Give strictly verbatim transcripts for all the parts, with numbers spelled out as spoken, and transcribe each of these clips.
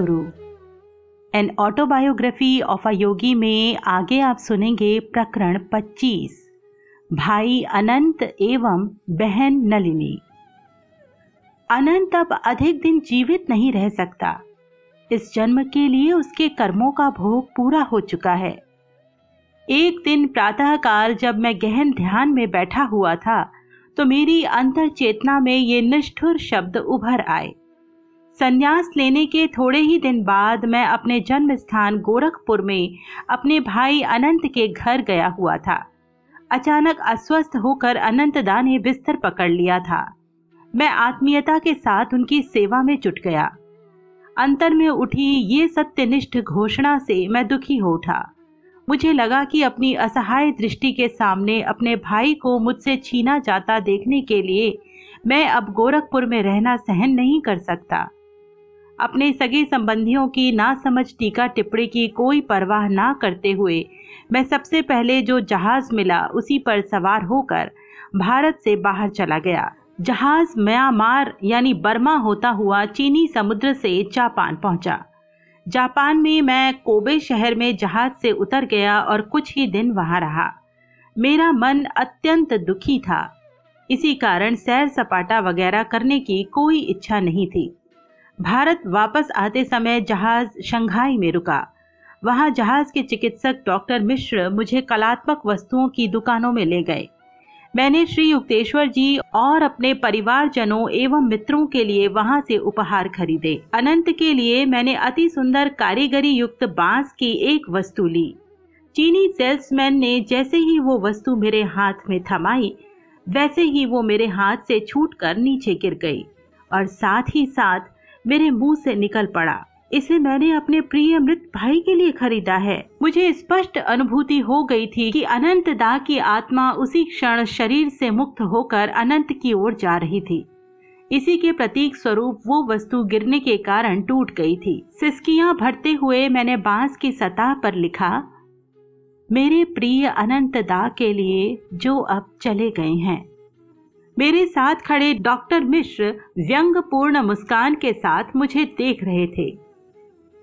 Guru. An autobiography of a योगी में आगे आप सुनेंगे प्रकरण पच्चीस, भाई अनंत एवं बहन नलिनी। अनंत अब अधिक दिन जीवित नहीं रह सकता। इस जन्म के लिए उसके कर्मों का भोग पूरा हो चुका है। एक दिन प्रातःकाल जब मैं गहन ध्यान में बैठा हुआ था तो मेरी अंतर चेतना में ये निष्ठुर शब्द उभर आए। संन्यास लेने के थोड़े ही दिन बाद मैं अपने जन्म स्थान गोरखपुर में अपने भाई अनंत के घर गया हुआ था। अचानक अस्वस्थ होकर अनंतदा ने बिस्तर पकड़ लिया था। मैं आत्मीयता के साथ उनकी सेवा में जुट गया। अंतर में उठी ये सत्यनिष्ठ घोषणा से मैं दुखी हो उठा। मुझे लगा कि अपनी असहाय दृष्टि के सामने अपने भाई को मुझसे छीना जाता देखने के लिए मैं अब गोरखपुर में रहना सहन नहीं कर सकता। अपने सगे संबंधियों की ना समझ टीका टिप्पणी की कोई परवाह ना करते हुए मैं सबसे पहले जो जहाज मिला उसी पर सवार होकर भारत से बाहर चला गया। जहाज म्यांमार यानी बर्मा होता हुआ चीनी समुद्र से जापान पहुंचा। जापान में मैं कोबे शहर में जहाज से उतर गया और कुछ ही दिन वहां रहा। मेरा मन अत्यंत दुखी था, इसी कारण सैर सपाटा वगैरह करने की कोई इच्छा नहीं थी। भारत वापस आते समय जहाज शंघाई में रुका। वहां जहाज के चिकित्सक डॉक्टर मिश्र मुझे कलात्मक वस्तुओं की दुकानों में ले गए। मैंने श्री युक्तेश्वर जी और अपने परिवारजनों एवं मित्रों के लिए वहां से उपहार खरीदे। अनंत के लिए मैंने अति सुंदर कारीगरी युक्त बांस की एक वस्तु ली। चीनी सेल्समैन ने जैसे ही वो वस्तु मेरे हाथ में थमाई वैसे ही वो मेरे हाथ से छूटकर नीचे गिर गई और साथ ही साथ मेरे मुंह से निकल पड़ा। इसे मैंने अपने प्रिय मृत भाई के लिए खरीदा है। मुझे स्पष्ट अनुभूति हो गई थी कि अनंत दा की आत्मा उसी क्षण शरीर से मुक्त होकर अनंत की ओर जा रही थी। इसी के प्रतीक स्वरूप वो वस्तु गिरने के कारण टूट गई थी। सिसकियां भरते हुए मैंने बांस की सतह पर लिखा, मेरे प्रिय अनंत दा के लिए जो अब चले गए हैं। मेरे साथ खड़े डॉक्टर मिश्र व्यंग्यपूर्ण मुस्कान के साथ मुझे देख रहे थे।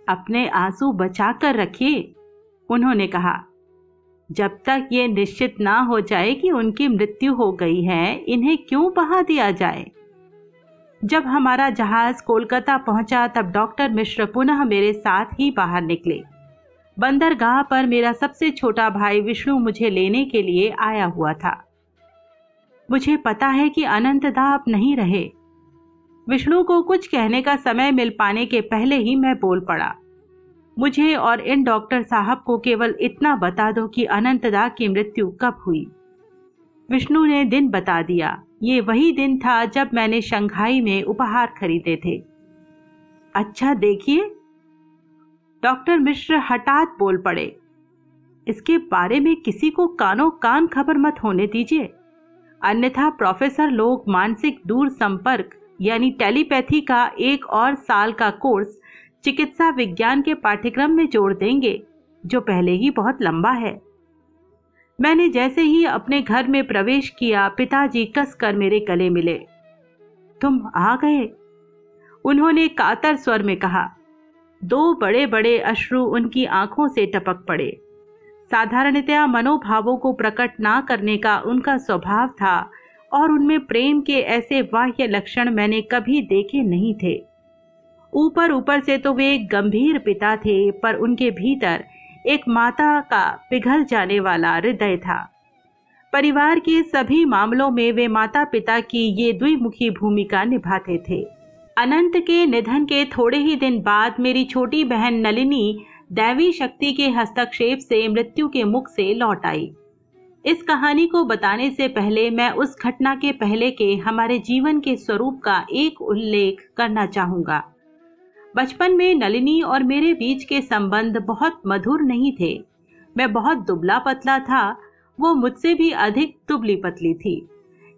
अपने आंसू बचा कर रखिए, उन्होंने कहा, जब तक ये निश्चित ना हो जाए कि उनकी मृत्यु हो गई है, इन्हें क्यों बहा दिया जाए। जब हमारा जहाज कोलकाता पहुंचा तब डॉक्टर मिश्र पुनः मेरे साथ ही बाहर निकले। बंदरगाह पर मेरा सबसे छोटा भाई विष्णु मुझे लेने के लिए आया हुआ था। मुझे पता है कि अनंतदा अब नहीं रहे। विष्णु को कुछ कहने का समय मिल पाने के पहले ही मैं बोल पड़ा, मुझे और इन डॉक्टर साहब को केवल इतना बता दो कि अनंतदा की मृत्यु कब हुई। विष्णु ने दिन बता दिया। ये वही दिन था जब मैंने शंघाई में उपहार खरीदे थे। अच्छा देखिए, डॉक्टर मिश्र हठात बोल पड़े, इसके बारे में किसी को कानो कान खबर मत होने दीजिए, अन्यथा प्रोफेसर लोग मानसिक दूर संपर्क यानी टेलीपैथी का एक और साल का कोर्स चिकित्सा विज्ञान के पाठ्यक्रम में जोड़ देंगे, जो पहले ही बहुत लंबा है। मैंने जैसे ही अपने घर में प्रवेश किया पिताजी कसकर मेरे गले मिले। तुम आ गए, उन्होंने कातर स्वर में कहा। दो बड़े बड़े अश्रु उनकी आंखों से टपक पड़े। साधारणतया मनोभावों को प्रकट ना करने का उनका स्वभाव था और उनमें प्रेम के ऐसे बाह्य लक्षण मैंने कभी देखे नहीं थे। ऊपर ऊपर से तो वे एक गंभीर पिता थे, पर उनके भीतर एक माता का पिघल जाने वाला हृदय था। परिवार के सभी मामलों में वे माता पिता की ये द्विमुखी भूमिका निभाते थे। अनंत के निधन के थोड़े ही दिन बाद मेरी छोटी बहन नलिनी दैवी शक्ति के हस्तक्षेप से मृत्यु के मुख से लौट आई। इस कहानी को बताने से पहले मैं उस घटना के पहले के हमारे जीवन के स्वरूप का एक उल्लेख करना चाहूँगा। बचपन में नलिनी और मेरे बीच के संबंध बहुत मधुर नहीं थे। मैं बहुत दुबला पतला था, वो मुझसे भी अधिक दुबली पतली थी।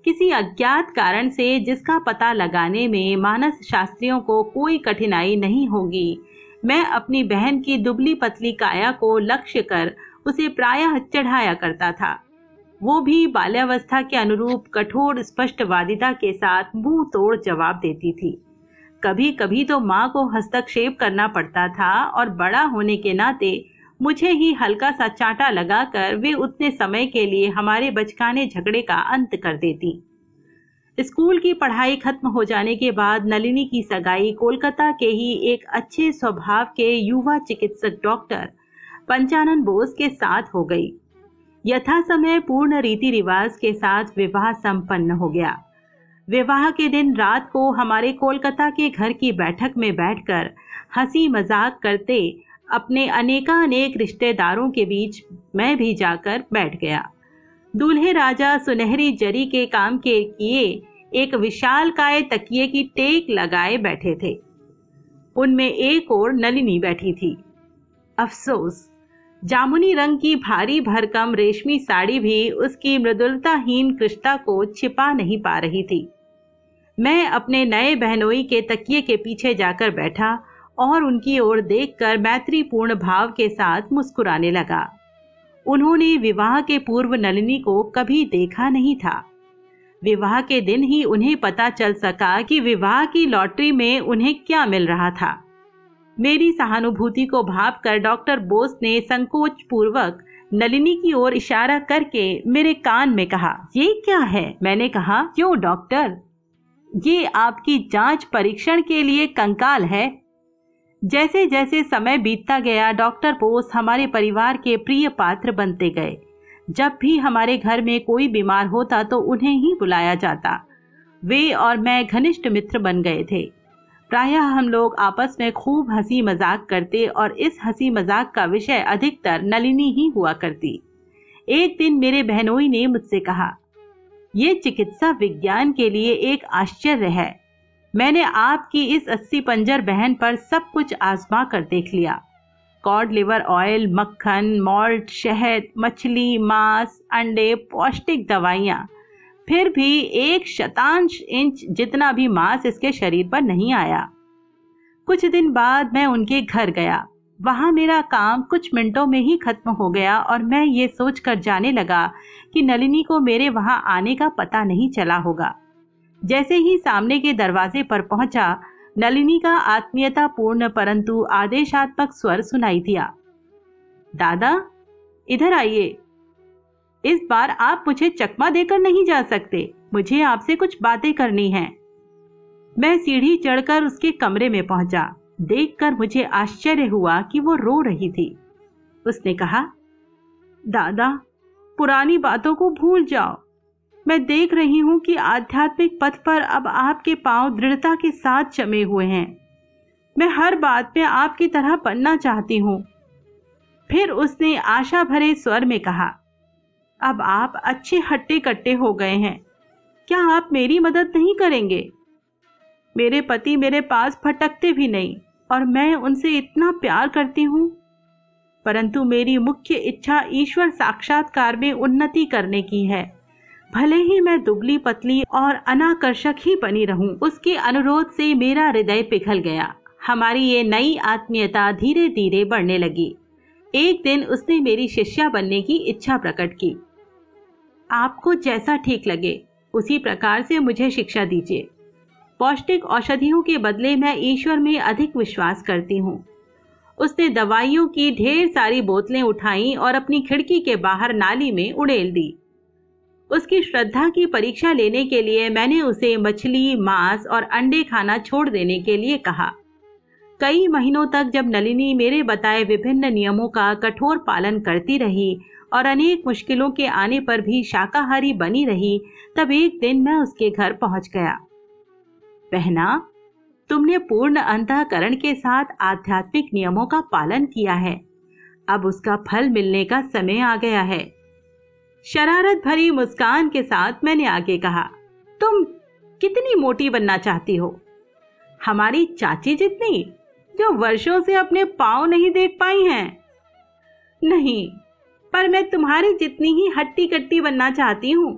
किसी अज्ञात कारण से, जिसका पता लगाने में मानस शास्त्रियों को कोई कठिनाई नहीं होगी, मैं अपनी बहन की दुबली पतली काया को लक्ष्य कर उसे प्रायः चढ़ाया करता था। वो भी बाल्यावस्था के अनुरूप कठोर स्पष्टवादिता के साथ मुंह तोड़ जवाब देती थी। कभी कभी तो माँ को हस्तक्षेप करना पड़ता था और बड़ा होने के नाते मुझे ही हल्का सा चांटा लगाकर वे उतने समय के लिए हमारे बचकाने झगड़े का अंत कर देती। स्कूल की पढ़ाई खत्म हो जाने के बाद नलिनी की सगाई कोलकाता के ही एक अच्छे स्वभाव के युवा चिकित्सक डॉक्टर पंचानंद बोस के साथ हो गई। यथा समय पूर्ण रीति रिवाज के साथ विवाह संपन्न हो गया। विवाह के दिन रात को हमारे कोलकाता के घर की बैठक में बैठकर हंसी मजाक करते अपने अनेकानेक रिश्तेदारों के बीच मैं भी जाकर बैठ गया। दूल्हे राजा सुनहरी जरी के काम के किए एक विशालकाय तकिए की टेक लगाए बैठे थे। उनमें एक और नलिनी बैठी थी। अफसोस, जामुनी रंग की भारी भरकम रेशमी साड़ी भी उसकी मृदुलताहीन कृष्णा को छिपा नहीं पा रही थी। मैं अपने नए बहनोई के तकिए के पीछे जाकर बैठा और उनकी ओर देखकर मैत्रीपूर्ण भाव के साथ मुस्कुराने लगा। उन्होंने विवाह के पूर्व नलिनी को कभी देखा नहीं था। विवाह के दिन ही उन्हें पता चल सका कि विवाह की लॉटरी में उन्हें क्या मिल रहा था। मेरी सहानुभूति को भांपकर डॉक्टर बोस ने संकोच पूर्वक नलिनी की ओर इशारा करके मेरे कान में कहा, ये क्या है? मैंने कहा, क्यों डॉक्टर, ये आपकी जांच परीक्षण के लिए कंकाल है। जैसे जैसे समय बीतता गया डॉक्टर बोस हमारे परिवार के प्रिय पात्र बनते गए। जब भी हमारे घर में कोई बीमार होता तो उन्हें ही बुलाया जाता। वे और मैं घनिष्ठ मित्र बन गए थे। प्रायः हम लोग आपस में खूब हंसी मजाक करते और इस हंसी मजाक का विषय अधिकतर नलिनी ही हुआ करती। एक दिन मेरे बहनोई ने मुझसे कहा, ये चिकित्सा विज्ञान के लिए एक आश्चर्य है। मैंने आपकी इस अस्सी पंजर बहन पर सब कुछ आजमा कर देख लिया। कॉड लिवर ऑयल, मक्खन, मॉल्ट, शहद, मछली, मांस, अंडे, पौष्टिक दवाइयाँ, फिर भी एक शतांश इंच जितना भी मांस इसके शरीर पर नहीं आया। कुछ दिन बाद मैं उनके घर गया। वहां मेरा काम कुछ मिनटों में ही खत्म हो गया और मैं ये सोच कर जाने लगा कि नलिनी को मेरे वहां आने का पता नहीं चला होगा। जैसे ही सामने के दरवाजे पर पहुंचा, नलिनी का आत्मीयतापूर्ण परंतु आदेशात्मक स्वर सुनाई दिया, दादा इधर आइए, इस बार आप मुझे चकमा देकर नहीं जा सकते, मुझे आपसे कुछ बातें करनी हैं। मैं सीढ़ी चढ़कर उसके कमरे में पहुंचा। देखकर मुझे आश्चर्य हुआ कि वो रो रही थी। उसने कहा, दादा पुरानी बातों को भूल जाओ, मैं देख रही हूं कि आध्यात्मिक पथ पर अब आपके पांव दृढ़ता के साथ जमे हुए हैं। मैं हर बात में आपकी तरह बनना चाहती हूँ। फिर उसने आशा भरे स्वर में कहा, अब आप अच्छे हट्टे कट्टे हो गए हैं, क्या आप मेरी मदद नहीं करेंगे? मेरे पति मेरे पास भटकते भी नहीं और मैं उनसे इतना प्यार करती हूँ, परंतु मेरी मुख्य इच्छा ईश्वर साक्षात्कार में उन्नति करने की है, भले ही मैं दुबली पतली और अनाकर्षक ही बनी रहूं। उसके अनुरोध से मेरा हृदय पिघल गया। हमारी ये नई आत्मीयता धीरे धीरे बढ़ने लगी। एक दिन उसने मेरी शिष्या बनने की इच्छा प्रकट की, आपको जैसा ठीक लगे उसी प्रकार से मुझे शिक्षा दीजिए। पौष्टिक औषधियों के बदले मैं ईश्वर में अधिक विश्वास करती हूँ। उसने दवाइयों की ढेर सारी बोतलें उठाईं और अपनी खिड़की के बाहर नाली में उड़ेल दी। उसकी श्रद्धा की परीक्षा लेने के लिए मैंने उसे मछली, मांस और अंडे खाना छोड़ देने के लिए कहा। कई महीनों तक जब नलिनी मेरे बताए विभिन्न नियमों का कठोर पालन करती रही और अनेक मुश्किलों के आने पर भी शाकाहारी बनी रही, तब एक दिन मैं उसके घर पहुंच गया। बहना, तुमने पूर्ण अंतःकरण के साथ आध्यात्मिक नियमों का पालन किया है, अब उसका फल मिलने का समय आ गया है। शरारत भरी मुस्कान के साथ मैंने आगे कहा, तुम कितनी मोटी बनना चाहती हो? हमारी चाची जितनी, जो वर्षों से अपने पाँव नहीं देख पाई हैं। नहीं, पर मैं तुम्हारी जितनी ही हट्टी कट्टी बनना चाहती हूँ,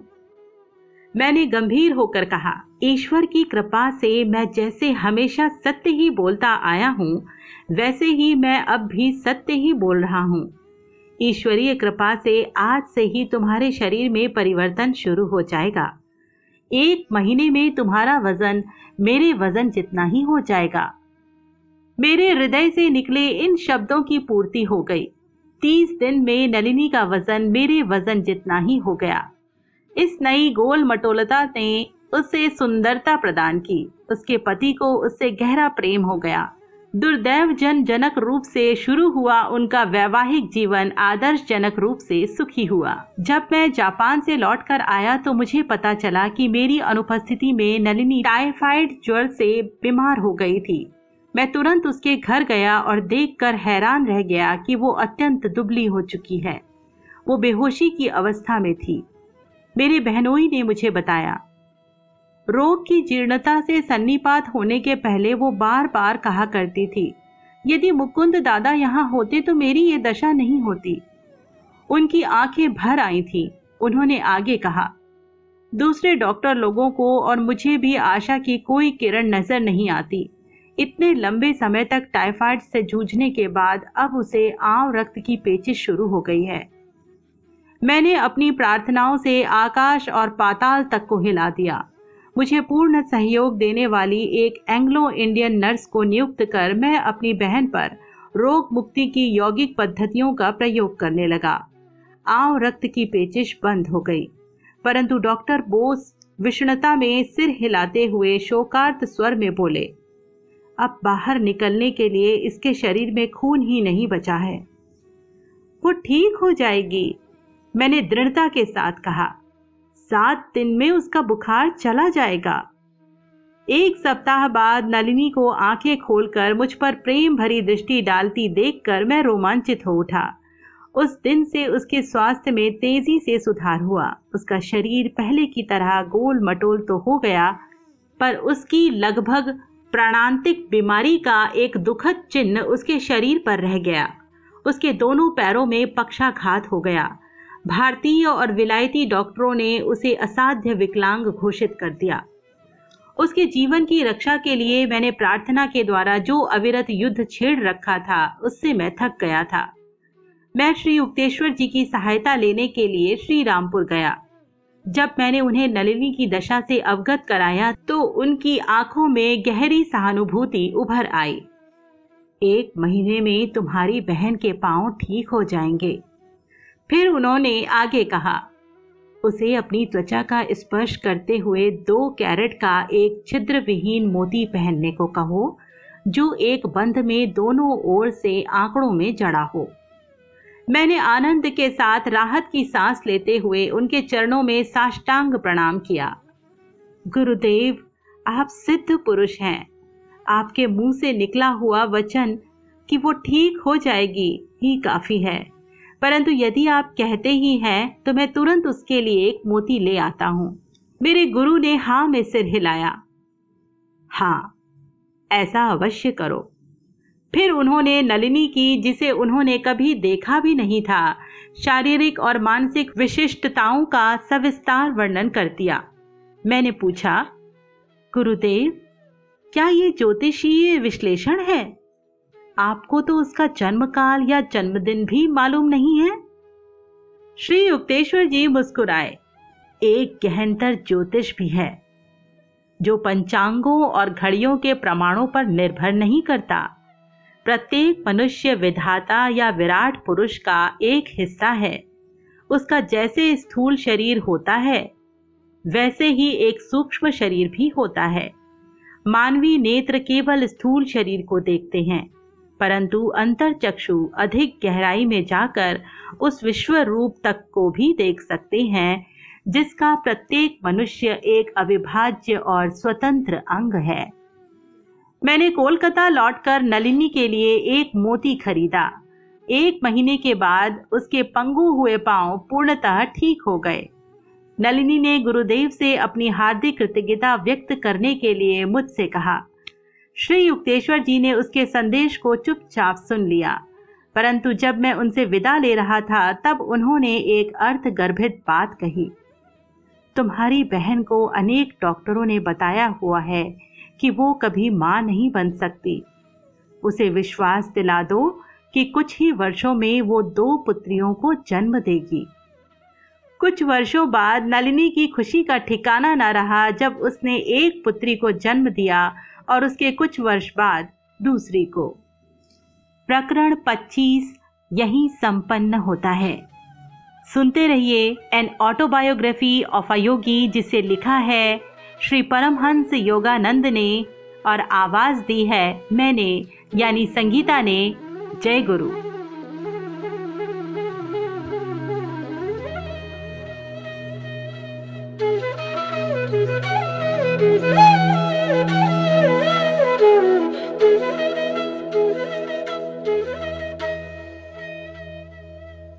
मैंने गंभीर होकर कहा। ईश्वर की कृपा से मैं जैसे हमेशा सत्य ही बोलता आया हूँ, वैसे ही मैं अब भी सत्य ही बोल रहा हूँ। ईश्वरीय कृपा से आज से ही तुम्हारे शरीर में परिवर्तन शुरू हो जाएगा। एक महीने में तुम्हारा वजन मेरे वजन जितना ही हो जाएगा। मेरे हृदय से निकले इन शब्दों की पूर्ति हो गई। तीस दिन में नलिनी का वजन मेरे वजन जितना ही हो गया। इस नई गोल मटोलता ने उसे सुंदरता प्रदान की। उसके पति को उससे गहरा प्रेम हो गया। दुर्दैवजन जनक रूप से शुरू हुआ उनका वैवाहिक जीवन आदर्श जनक रूप से सुखी हुआ। जब मैं जापान से लौटकर आया तो मुझे पता चला कि मेरी अनुपस्थिति में नलिनी टाइफाइड ज्वर से बीमार हो गई थी। मैं तुरंत उसके घर गया और देखकर हैरान रह गया कि वो अत्यंत दुबली हो चुकी है। वो बेहोशी की अवस्था में थी। मेरे बहनोई ने मुझे बताया, रोग की जीर्णता से सन्निपात होने के पहले वो बार बार कहा करती थी, यदि मुकुंद दादा यहाँ होते तो मेरी ये दशा नहीं होती। उनकी आंखें भर आई थीं। उन्होंने आगे कहा, दूसरे डॉक्टर लोगों को और मुझे भी आशा की कोई किरण नजर नहीं आती। इतने लंबे समय तक टाइफाइड से जूझने के बाद अब उसे आम रक्त की पेचिश शुरू हो गई है। मैंने अपनी प्रार्थनाओं से आकाश और पाताल तक को हिला दिया। मुझे पूर्ण सहयोग देने वाली एक एंग्लो इंडियन नर्स को नियुक्त कर मैं अपनी बहन पर रोग मुक्ति की यौगिक पद्धतियों का प्रयोग करने लगा। आम रक्त की पेचिश बंद हो गई, परंतु डॉक्टर बोस विषणता में सिर हिलाते हुए शोकार्त स्वर में बोले, अब बाहर निकलने के लिए इसके शरीर में खून ही नहीं बचा है। वो ठीक हो जाएगी, मैंने दृढ़ता के साथ कहा। सात दिन में उसका बुखार चला जाएगा। एक सप्ताह बाद नलिनी को आंखें खोलकर मुझ पर प्रेम भरी दृष्टि डालती देखकर मैं रोमांचित हो उठा। उस दिन से उसके स्वास्थ्य में तेजी से सुधार हुआ। उसका शरीर पहले की तरह गोल मटोल तो हो गया, पर उसकी लगभग प्राणांतिक बीमारी का एक दुखद चिन्ह उसके शरीर पर रह गया। उसके दोनों पैरों में पक्षाघात हो गया। भारतीय और विलायती डॉक्टरों ने उसे असाध्य विकलांग घोषित कर दिया। उसके जीवन की रक्षा के लिए मैंने प्रार्थना के द्वारा जो अविरत युद्ध छेड़ रखा था उससे मैं थक गया था। मैं श्री युक्तेश्वर जी की सहायता लेने के लिए श्री रामपुर गया। जब मैंने उन्हें नलिनी की दशा से अवगत कराया तो उनकी आंखों में गहरी सहानुभूति उभर आई। एक महीने में तुम्हारी बहन के पांव ठीक हो जाएंगे, फिर उन्होंने आगे कहा। उसे अपनी त्वचा का स्पर्श करते हुए दो कैरेट का एक छिद्र विहीन मोती पहनने को कहो, जो एक बंध में दोनों ओर से आंकड़ों में जड़ा हो। मैंने आनंद के साथ राहत की सांस लेते हुए उनके चरणों में साष्टांग प्रणाम किया। गुरुदेव, आप सिद्ध पुरुष हैं। आपके मुंह से निकला हुआ वचन कि वो ठीक हो जाएगी ही काफी है, परंतु यदि आप कहते ही हैं तो मैं तुरंत उसके लिए एक मोती ले आता हूँ। मेरे गुरु ने हाँ में सिर हिलाया। हाँ, ऐसा अवश्य करो। फिर उन्होंने नलिनी की, जिसे उन्होंने कभी देखा भी नहीं था, शारीरिक और मानसिक विशिष्टताओं का सविस्तार वर्णन कर दिया। मैंने पूछा, गुरुदेव, क्या ये ज्योतिषीय विश्लेषण है? आपको तो उसका जन्मकाल या जन्मदिन भी मालूम नहीं है। श्री युक्तेश्वर जी मुस्कुराए। एक गहनतर ज्योतिष भी है जो पंचांगों और घड़ियों के प्रमाणों पर निर्भर नहीं करता। प्रत्येक मनुष्य विधाता या विराट पुरुष का एक हिस्सा है। उसका जैसे स्थूल शरीर होता है वैसे ही एक सूक्ष्म शरीर भी होता है। मानवीय नेत्र केवल स्थूल शरीर को देखते हैं, परंतु अंतर्चक्षु अधिक गहराई में जाकर उस विश्व रूप तक को भी देख सकते हैं जिसका प्रत्येक मनुष्य एक अविभाज्य और स्वतंत्र अंग है। मैंने कोलकाता लौटकर नलिनी के लिए एक मोती खरीदा। एक महीने के बाद उसके पंगु हुए पांव पूर्णतः ठीक हो गए। नलिनी ने गुरुदेव से अपनी हार्दिक कृतज्ञता व्यक्त करने के लिए मुझसे कहा। श्री युक्तेश्वर जी ने उसके संदेश को चुपचाप सुन लिया, परंतु जब मैं उनसे विदा ले रहा था तब उन्होंने एक अर्थगर्भित बात कही। तुम्हारी बहन को अनेक डॉक्टरों ने बताया हुआ है कि वो कभी मां नहीं बन सकती। उसे विश्वास दिला दो कि कुछ ही वर्षों में वो दो पुत्रियों को जन्म देगी। कुछ वर्षों बाद नलिनी की खुशी का ठिकाना न रहा जब उसने एक पुत्री को जन्म दिया और उसके कुछ वर्ष बाद दूसरी को। प्रकरण पच्चीस यहीं संपन्न होता है। सुनते रहिए एन ऑटोबायोग्राफी ऑफ अ योगी, जिसे लिखा है श्री परमहंस योगानंद ने और आवाज दी है मैंने यानी संगीता ने। जय गुरु।